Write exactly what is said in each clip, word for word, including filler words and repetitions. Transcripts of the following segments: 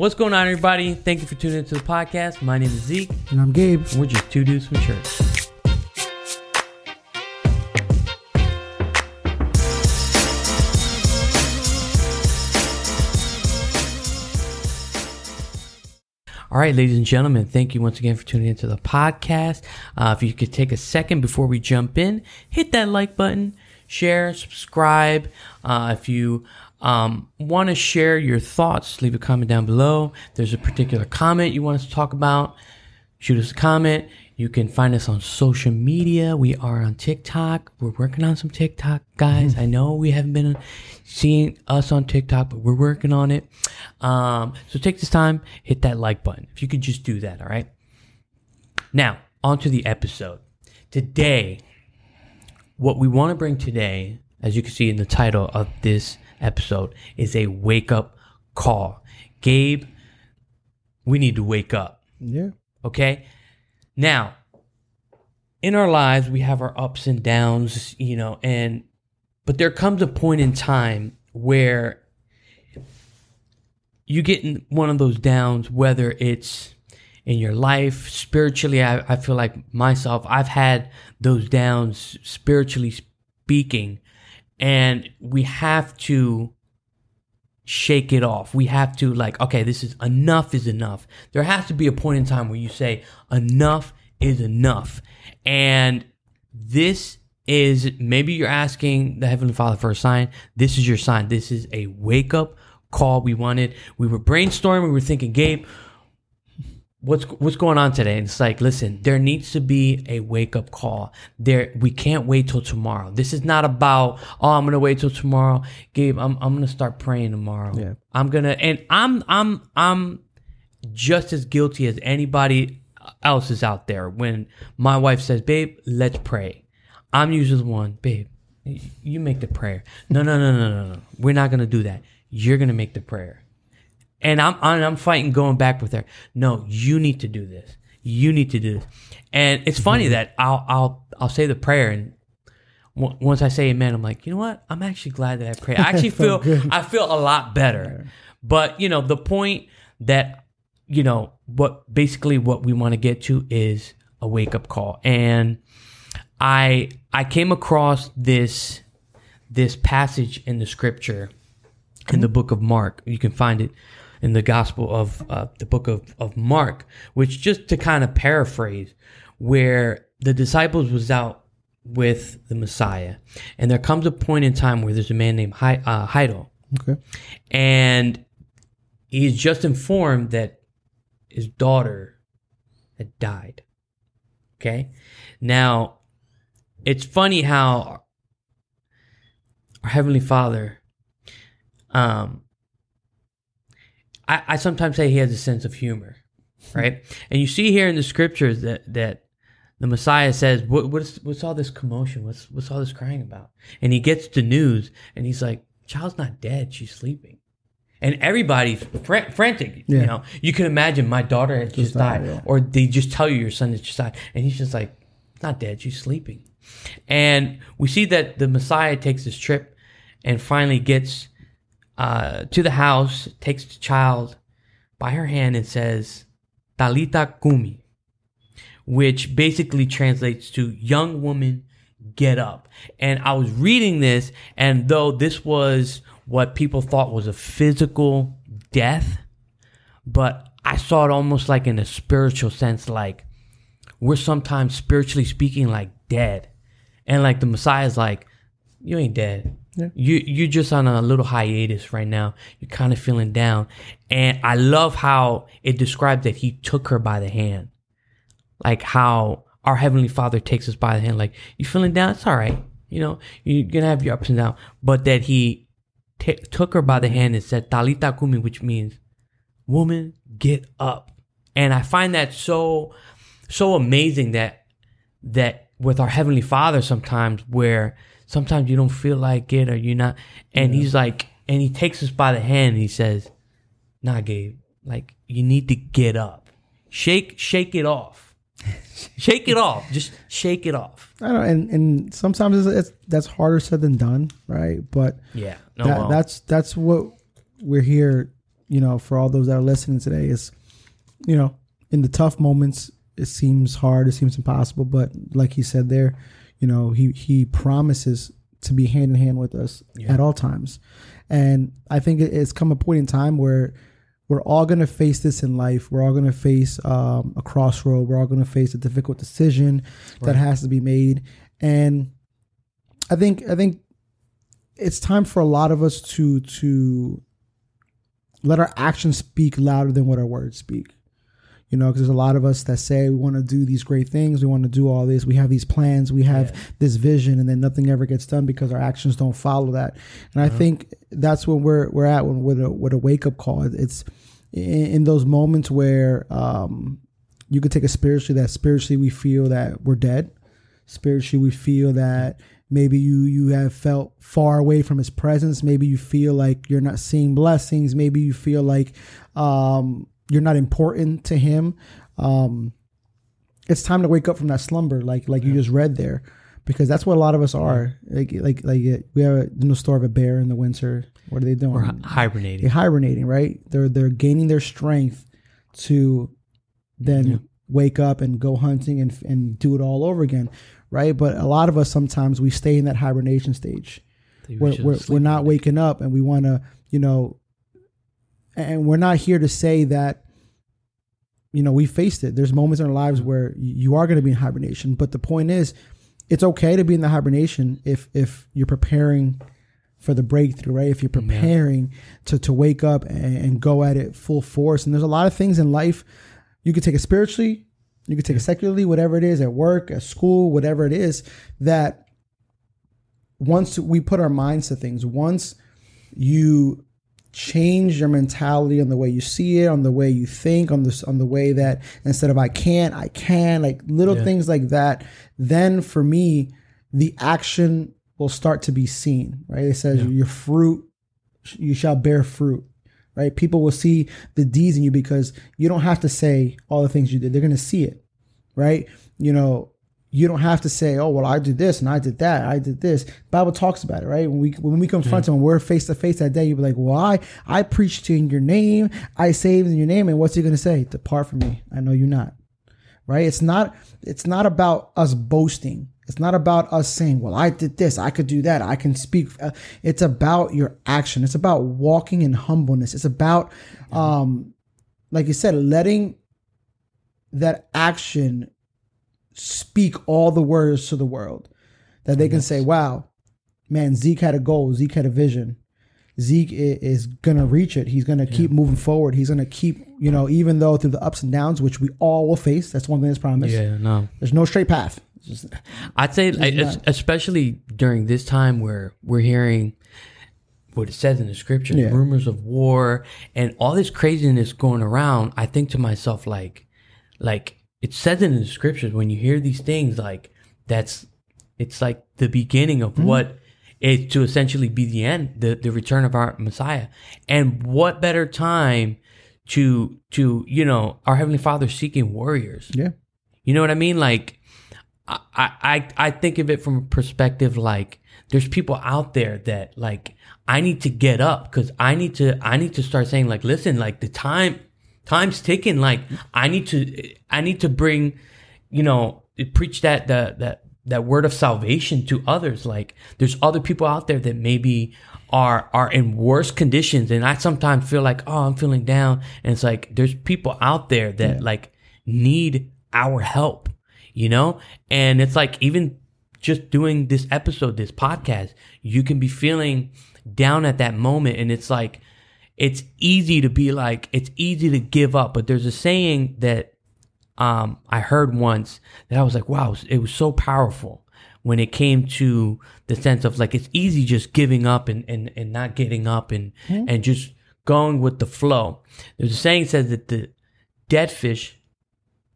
What's going on, everybody? Thank you for tuning into the podcast. My name is Zeke. And I'm Gabe. And we're just two dudes from church. All right, ladies and gentlemen, thank you once again for tuning into the podcast. Uh, if you could take a second before we jump in, hit that like button, share, subscribe. Uh, if you um, want to share your thoughts, leave a comment down below. If there's a particular comment you want us to talk about, shoot us a comment. You can find us on social media. We are on TikTok. We're working on some TikTok, guys. Mm-hmm. I know we haven't been seeing us on TikTok, but we're working on it. Um, so take this time, hit that like button. If you could just do that, all right? Now, on to the episode. Today, what we want to bring today, as you can see in the title of this episode, is a wake-up call. Gabe, we need to wake up. Yeah. Okay? Now, in our lives, we have our ups and downs, you know, and but there comes a point in time where you get in one of those downs, whether it's in your life, spiritually. I, I feel like myself, I've had those downs spiritually speaking, and we have to shake it off. We have to like, okay, this is enough is enough. There has to be a point in time where you say enough is enough. And this is, maybe you're asking the Heavenly Father for a sign. This is your sign. This is a wake up call we wanted. We were brainstorming. We were thinking, Gabe, what's, what's going on today? And it's like, listen, there needs to be a wake up call there. We can't wait till tomorrow. This is not about, oh, I'm going to wait till tomorrow. Gabe, I'm, I'm going to start praying tomorrow. Yeah. I'm going to, and I'm, I'm, I'm just as guilty as anybody else is out there. When my wife says, babe, let's pray, I'm usually the one, babe, you make the prayer. No, no, no, no, no, no. We're not going to do that. You're going to make the prayer. And I'm I'm fighting, going back with her. No, you need to do this. You need to do this. And it's funny that I'll I'll I'll say the prayer, and w- once I say amen, I'm like, you know what? I'm actually glad that I prayed. I actually feel I feel a lot better. But you know, the point that you know what basically what we want to get to is a wake up call. And I I came across this this passage in the scripture in the book of Mark. You can find it in the gospel of uh, the book of, of Mark, which, just to kind of paraphrase, where the disciples was out with the Messiah. And there comes a point in time where there's a man named he- uh, Heidel. Okay. And he's just informed that his daughter had died. Okay. Now, it's funny how our Heavenly Father, um, I, I sometimes say he has a sense of humor, right? And you see here in the scriptures that, that the Messiah says, what, what's, what's all this commotion? What's, what's all this crying about? And he gets the news and he's like, child's not dead. She's sleeping. And everybody's fr- frantic. Yeah. You know, you can imagine, my daughter had just, just died, died yeah. Or they just tell you your son has just died. And he's just like, not dead. She's sleeping. And we see that the Messiah takes this trip and finally gets Uh, to the house, takes the child by her hand and says, Talita Kumi, which basically translates to young woman, get up. And I was reading this, and though this was what people thought was a physical death, but I saw it almost like in a spiritual sense, like we're sometimes spiritually speaking like dead. And like the Messiah's like, you ain't dead. Yeah. You you're just on a little hiatus right now. You're kind of feeling down. And I love how it describes that he took her by the hand. Like how our Heavenly Father takes us by the hand. Like, you feeling down? It's all right. You know, you're going to have your ups and downs. But that he t- took her by the hand and said, Talita Kumi, which means, woman, get up. And I find that so, so amazing that, that with our Heavenly Father sometimes where sometimes you don't feel like it, or you're not. And yeah. He's like, and he takes us by the hand and he says, nah, Gabe, like, you need to get up. Shake, shake it off. Shake it off. Just shake it off. I know, and, and sometimes it's, it's, that's harder said than done, right? But yeah, no, that, well. that's that's what we're here you know, for all those that are listening today is, you know, in the tough moments, it seems hard, it seems impossible. But like he said there, you know, he, he promises to be hand in hand with us yeah. at all times. And I think it's come a point in time where we're all going to face this in life. We're all going to face um, a crossroad. We're all going to face a difficult decision right. that has to be made. And I think, I think it's time for a lot of us to, to let our actions speak louder than what our words speak. You know, because there's a lot of us that say we want to do these great things. We want to do all this. We have these plans. We have yeah. this vision, and then nothing ever gets done because our actions don't follow that. And uh-huh. I think that's when we're we're at when with a with a wake up call. It's in, in those moments where um, you could take a spiritually that spiritually we feel that we're dead. Spiritually, we feel that maybe you you have felt far away from his presence. Maybe you feel like you're not seeing blessings. Maybe you feel like um, you're not important to him. Um, it's time to wake up from that slumber, like like yeah. you just read there, because that's what a lot of us are. Like like like we have a you know, story of a bear in the winter. What are they doing? Or hibernating. They're hibernating, right? They're they're gaining their strength to then yeah. wake up and go hunting and and do it all over again. Right. But a lot of us sometimes we stay in that hibernation stage. We're, we're, we're not waking up and we want to, you know, and we're not here to say that, you know, we faced it. There's moments in our lives where you are going to be in hibernation. But the point is, it's OK to be in the hibernation if if you're preparing for the breakthrough. Right. If you're preparing yeah. to, to wake up and, and go at it full force. And there's a lot of things in life you could take it spiritually. You can take it secularly, whatever it is, at work, at school, whatever it is, that once we put our minds to things, once you change your mentality on the way you see it, on the way you think, on the, on the way that instead of I can't, I can, like little yeah. things like that, then for me, the action will start to be seen, right? It says yeah. your fruit, you shall bear fruit. Right? People will see the deeds in you because you don't have to say all the things you did. They're going to see it, right? You know, you don't have to say, oh, well, I did this and I did that. I did this. Bible talks about it, right? When we when we confront yeah. him, we're face to face that day. You'll be like, well, I, I preached in your name. I saved in your name. And what's he going to say? Depart from me. I know you're not, right? It's not. It's not about us boasting. It's not about us saying, well, I did this, I could do that, I can speak. It's about your action. It's about walking in humbleness. It's about, um, like you said, letting that action speak all the words to the world. That they can say, wow, man, Zeke had a goal. Zeke had a vision. Zeke is going to reach it. He's going to yeah. keep moving forward. He's going to keep, you know, even though through the ups and downs, which we all will face. That's one thing that's promised. Yeah, no. There's no straight path. Just, I'd say, I, especially during this time where we're hearing what it says in the scripture, yeah. rumors of war and all this craziness going around, I think to myself, like, like it says in the scriptures, when you hear these things, like that's, it's like the beginning of mm-hmm. what is to essentially be the end, the, the return of our Messiah. And what better time to, to, you know, our Heavenly Father seeking warriors. Yeah. You know what I mean? Like, I, I I think of it from a perspective like there's people out there that like I need to get up because I need to I need to start saying like listen like the time time's ticking like I need to I need to bring you know preach that that that, that word of salvation to others like there's other people out there that maybe are are in worse conditions and I sometimes feel like oh I'm feeling down and it's like there's people out there that yeah. like need our help. You know, and it's like even just doing this episode, this podcast, you can be feeling down at that moment. And it's like, it's easy to be like, it's easy to give up. But there's a saying that um, I heard once that I was like, wow, it was so powerful when it came to the sense of like, it's easy just giving up and, and, and not getting up and, mm-hmm. and just going with the flow. There's a saying that says that the dead fish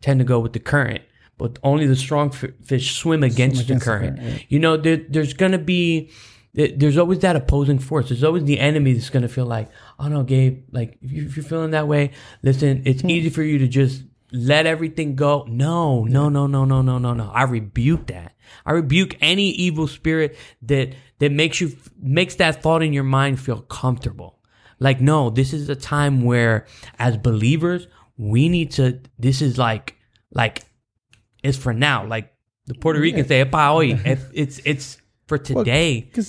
tend to go with the current. But only the strong fish swim against, swim against the current. The current yeah. You know, there, there's going to be, there's always that opposing force. There's always the enemy that's going to feel like, oh no, Gabe, like if you're feeling that way, listen, it's hmm. easy for you to just let everything go. No, no, no, no, no, no, no, no. I rebuke that. I rebuke any evil spirit that, that makes you, makes that thought in your mind feel comfortable. Like, no, this is a time where as believers, we need to, this is like, like it's for now. Like the Puerto yeah. Ricans say, "Epa hoy." It's, it's for today. Well,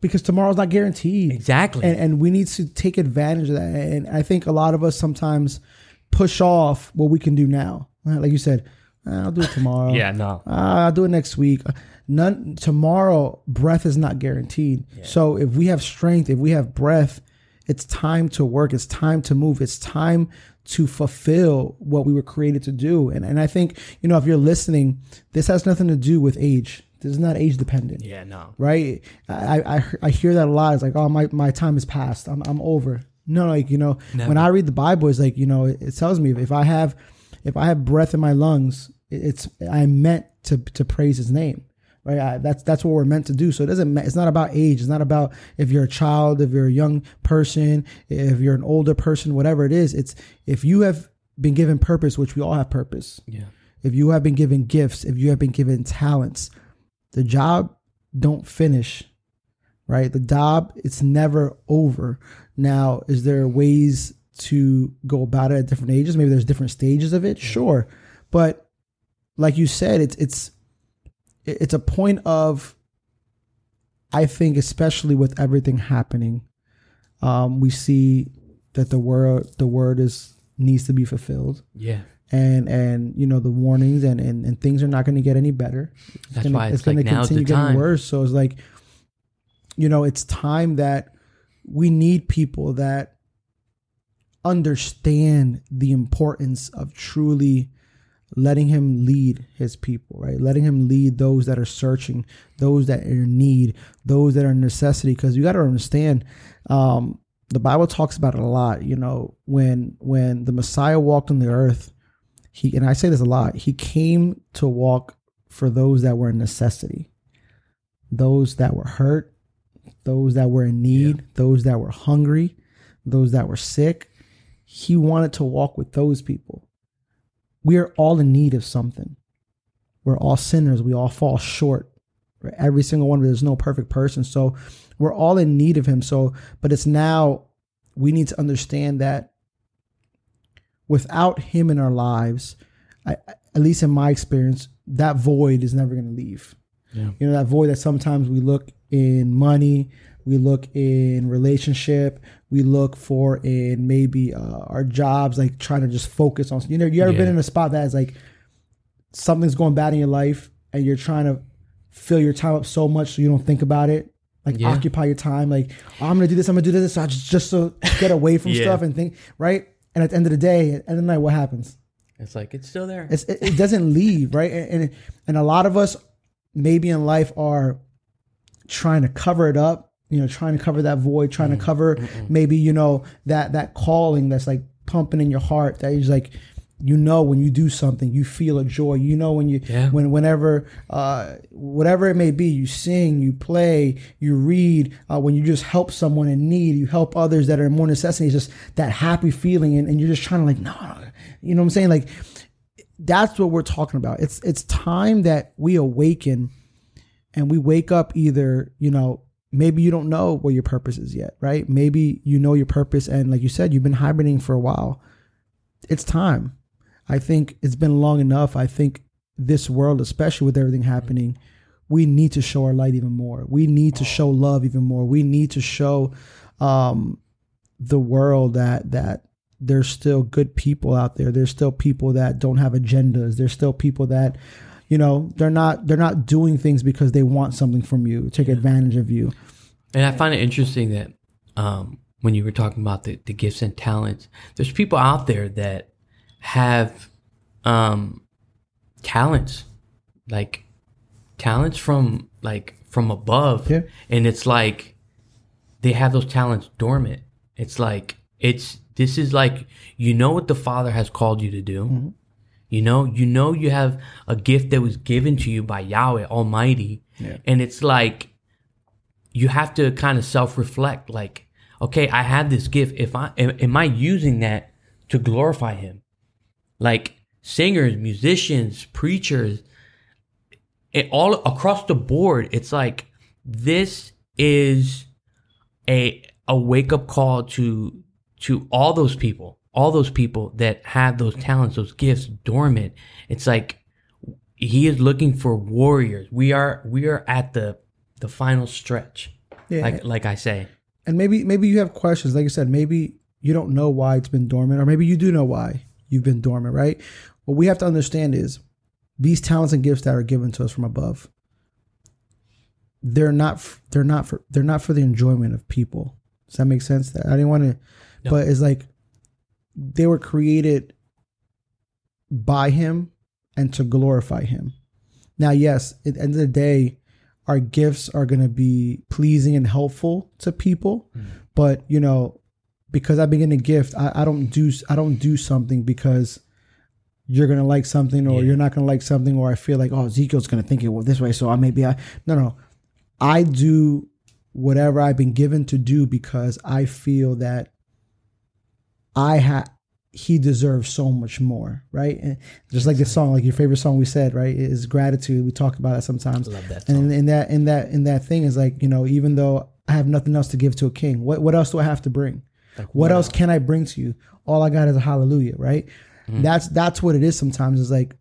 because tomorrow's not guaranteed. Exactly. And, and we need to take advantage of that. And I think a lot of us sometimes push off what we can do now. Like you said, I'll do it tomorrow. yeah, no. Uh, I'll do it next week. None. Tomorrow, breath is not guaranteed. Yeah. So if we have strength, if we have breath, it's time to work. It's time to move. It's time to fulfill what we were created to do. And and I think, you know, if you're listening, this has nothing to do with age. This is not age dependent. Yeah, no. Right? I I, I hear that a lot. It's like, oh, my, my time is past. I'm I'm over. No, like, you know, Never. When I read the Bible, it's like, you know, it, it tells me if I have if I have breath in my lungs, it, it's I'm meant to to praise His name. Right? I, that's that's what we're meant to do. So it doesn't. It's not about age. It's not about if you're a child, if you're a young person, if you're an older person, whatever it is. It's if you have been given purpose, which we all have purpose. Yeah. If you have been given gifts, if you have been given talents. The job don't finish, right? The job, it's never over. Now, is there ways to go about it at different ages? Maybe there's different stages of it. Sure. But like you said, it's, it's, it's a point of, I think, especially with everything happening, um, we see that the word, the word is needs to be fulfilled. Yeah. And, and you know, the warnings and, and, and things are not going to get any better. It's That's gonna, why it's, it's like going to continue getting time. worse. So it's like, you know, it's time that we need people that understand the importance of truly letting Him lead His people, right? Letting Him lead those that are searching, those that are in need, those that are in necessity. Because you got to understand, um, the Bible talks about it a lot. You know, when when the Messiah walked on the earth, He, and I say this a lot, He came to walk for those that were in necessity, those that were hurt, those that were in need, yeah. those that were hungry, those that were sick. He wanted to walk with those people. We are all in need of something. We're all sinners. We all fall short. Right? Every single one of us, there's no perfect person. So we're all in need of Him. So, but it's now we need to understand that without Him in our lives, I, at least in my experience, that void is never going to leave. Yeah. You know, that void that sometimes we look in money, we look in relationship, we look for in maybe uh, our jobs, like trying to just focus on, you know, you ever yeah. been in a spot that is like something's going bad in your life and you're trying to fill your time up so much so you don't think about it. Like yeah. occupy your time. Like, oh, I'm going to do this. I'm going to do this. So I just, just so get away from yeah. stuff and think, right? And at the end of the day, at the end of the night, what happens? It's like, it's still there. It's, it, it doesn't leave, right? And, and and a lot of us maybe in life are trying to cover it up, you know, trying to cover that void, trying mm. to cover Mm-mm. maybe, you know, that that calling that's like pumping in your heart that is like, you know, when you do something, you feel a joy. You know, when you, yeah. when, whenever, uh, whatever it may be, you sing, you play, you read. Uh, when you just help someone in need, you help others that are in more necessity. It's just that happy feeling, and, and you're just trying to like, no, no, you know what I'm saying? Like, that's what we're talking about. It's it's time that we awaken, and we wake up. Either, you know, maybe you don't know what your purpose is yet, right? Maybe you know your purpose, and like you said, you've been hibernating for a while. It's time. I think it's been long enough. I think this world, especially with everything happening, we need to show our light even more. We need to show love even more. We need to show um, the world that that there's still good people out there. There's still people that don't have agendas. There's still people that, you know, they're not they're not doing things because they want something from you, take advantage of you. And I find it interesting that um, when you were talking about the, the gifts and talents, there's people out there that have um talents like talents from like from above yeah. and it's like they have those talents dormant. It's like it's this is like, you know what the Father has called you to do. Mm-hmm. you know you know you have a gift that was given to you by Yahweh Almighty. Yeah. And it's like you have to kind of self-reflect, like, okay, I have this gift. If I am, am I using that to glorify Him? Like singers, musicians, preachers, it all across the board, it's like this is a a wake-up call to to all those people, all those people that have those talents, those gifts dormant. It's like he is looking for warriors. We are we are at the the final stretch. Yeah. Like like I say. And maybe maybe you have questions. Like you said, maybe you don't know why it's been dormant, or maybe you do know why you've been dormant, right? What we have to understand is these talents and gifts that are given to us from above, they're not they're not for they're not for the enjoyment of people. Does that make sense? I didn't want to, no. But it's like they were created by him and to glorify him. Now, yes, at the end of the day, our gifts are going to be pleasing and helpful to people. Mm. But, you know, because I've been getting a gift, I, I don't do I don't do something because you're going to like something or yeah. you're not going to like something, or I feel like, oh, Ezekiel's going to think it well, this way. So I maybe I no, no, I do whatever I've been given to do because I feel that I ha he deserves so much more, right? And just like the song, like your favorite song we said, right, is gratitude. We talk about it sometimes. I love that song. And in that in that in that thing is like, you know, even though I have nothing else to give to a king, what what else do I have to bring? Like, what wow. else can I bring to you? All I got is a hallelujah, right? Mm. That's that's what it is sometimes. It's like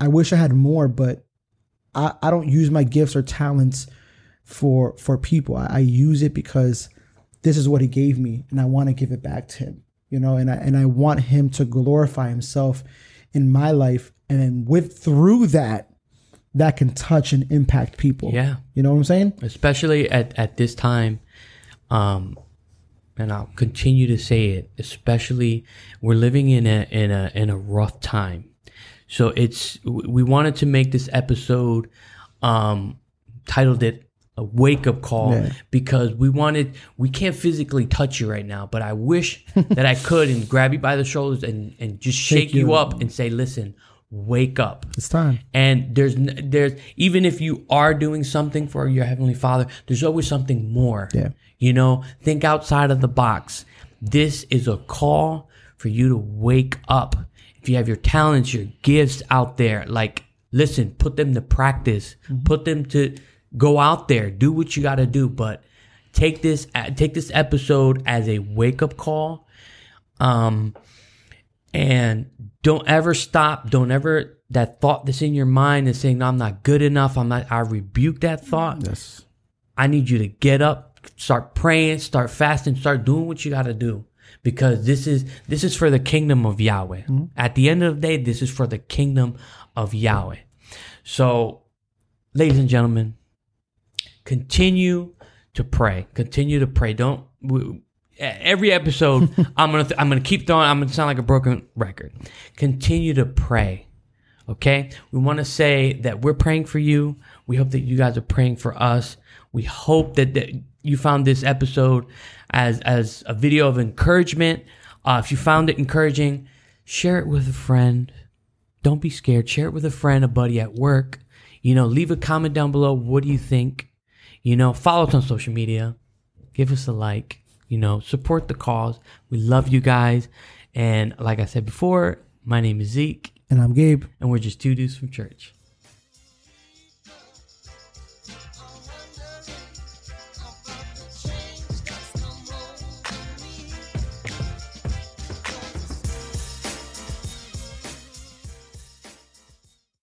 I wish I had more, but I, I don't use my gifts or talents for for people. I, I use it because this is what he gave me, and I want to give it back to him, you know, and I and I want him to glorify himself in my life, and then with through that, that can touch and impact people. Yeah. You know what I'm saying? Especially at, at this time. Um And I'll continue to say it, especially we're living in a in a in a rough time. So it's we wanted to make this episode um, titled it a wake up call yeah. because we wanted we can't physically touch you right now, but I wish that I could and grab you by the shoulders and, and just shake you, you up and say, listen, wake up. It's time. And there's there's even if you are doing something for your Heavenly Father, there's always something more. Yeah. You know, think outside of the box. This is a call for you to wake up. If you have your talents, your gifts out there, like, listen, put them to practice. Mm-hmm. Put them to go out there. Do what you got to do. But take this take this episode as a wake-up call. Um, and don't ever stop. Don't ever, that thought that's in your mind is saying, no, I'm not good enough. I'm not, I rebuke that thought. Yes. I need you to get up. Start praying, start fasting, start doing what you got to do, because this is this is for the kingdom of Yahweh. Mm-hmm. At the end of the day, this is for the kingdom of Yahweh. So, ladies and gentlemen, continue to pray. Continue to pray. Don't we, every episode I'm gonna th- I'm gonna keep throwing. I'm gonna sound like a broken record. Continue to pray. Okay, we want to say that we're praying for you. We hope that you guys are praying for us. We hope that that. You found this episode as as a video of encouragement. Uh, if you found it encouraging, share it with a friend. Don't be scared. Share it with a friend, a buddy at work. You know, leave a comment down below. What do you think? You know, follow us on social media. Give us a like. You know, support the cause. We love you guys. And like I said before, my name is Zeke. And I'm Gabe. And we're just two dudes from church.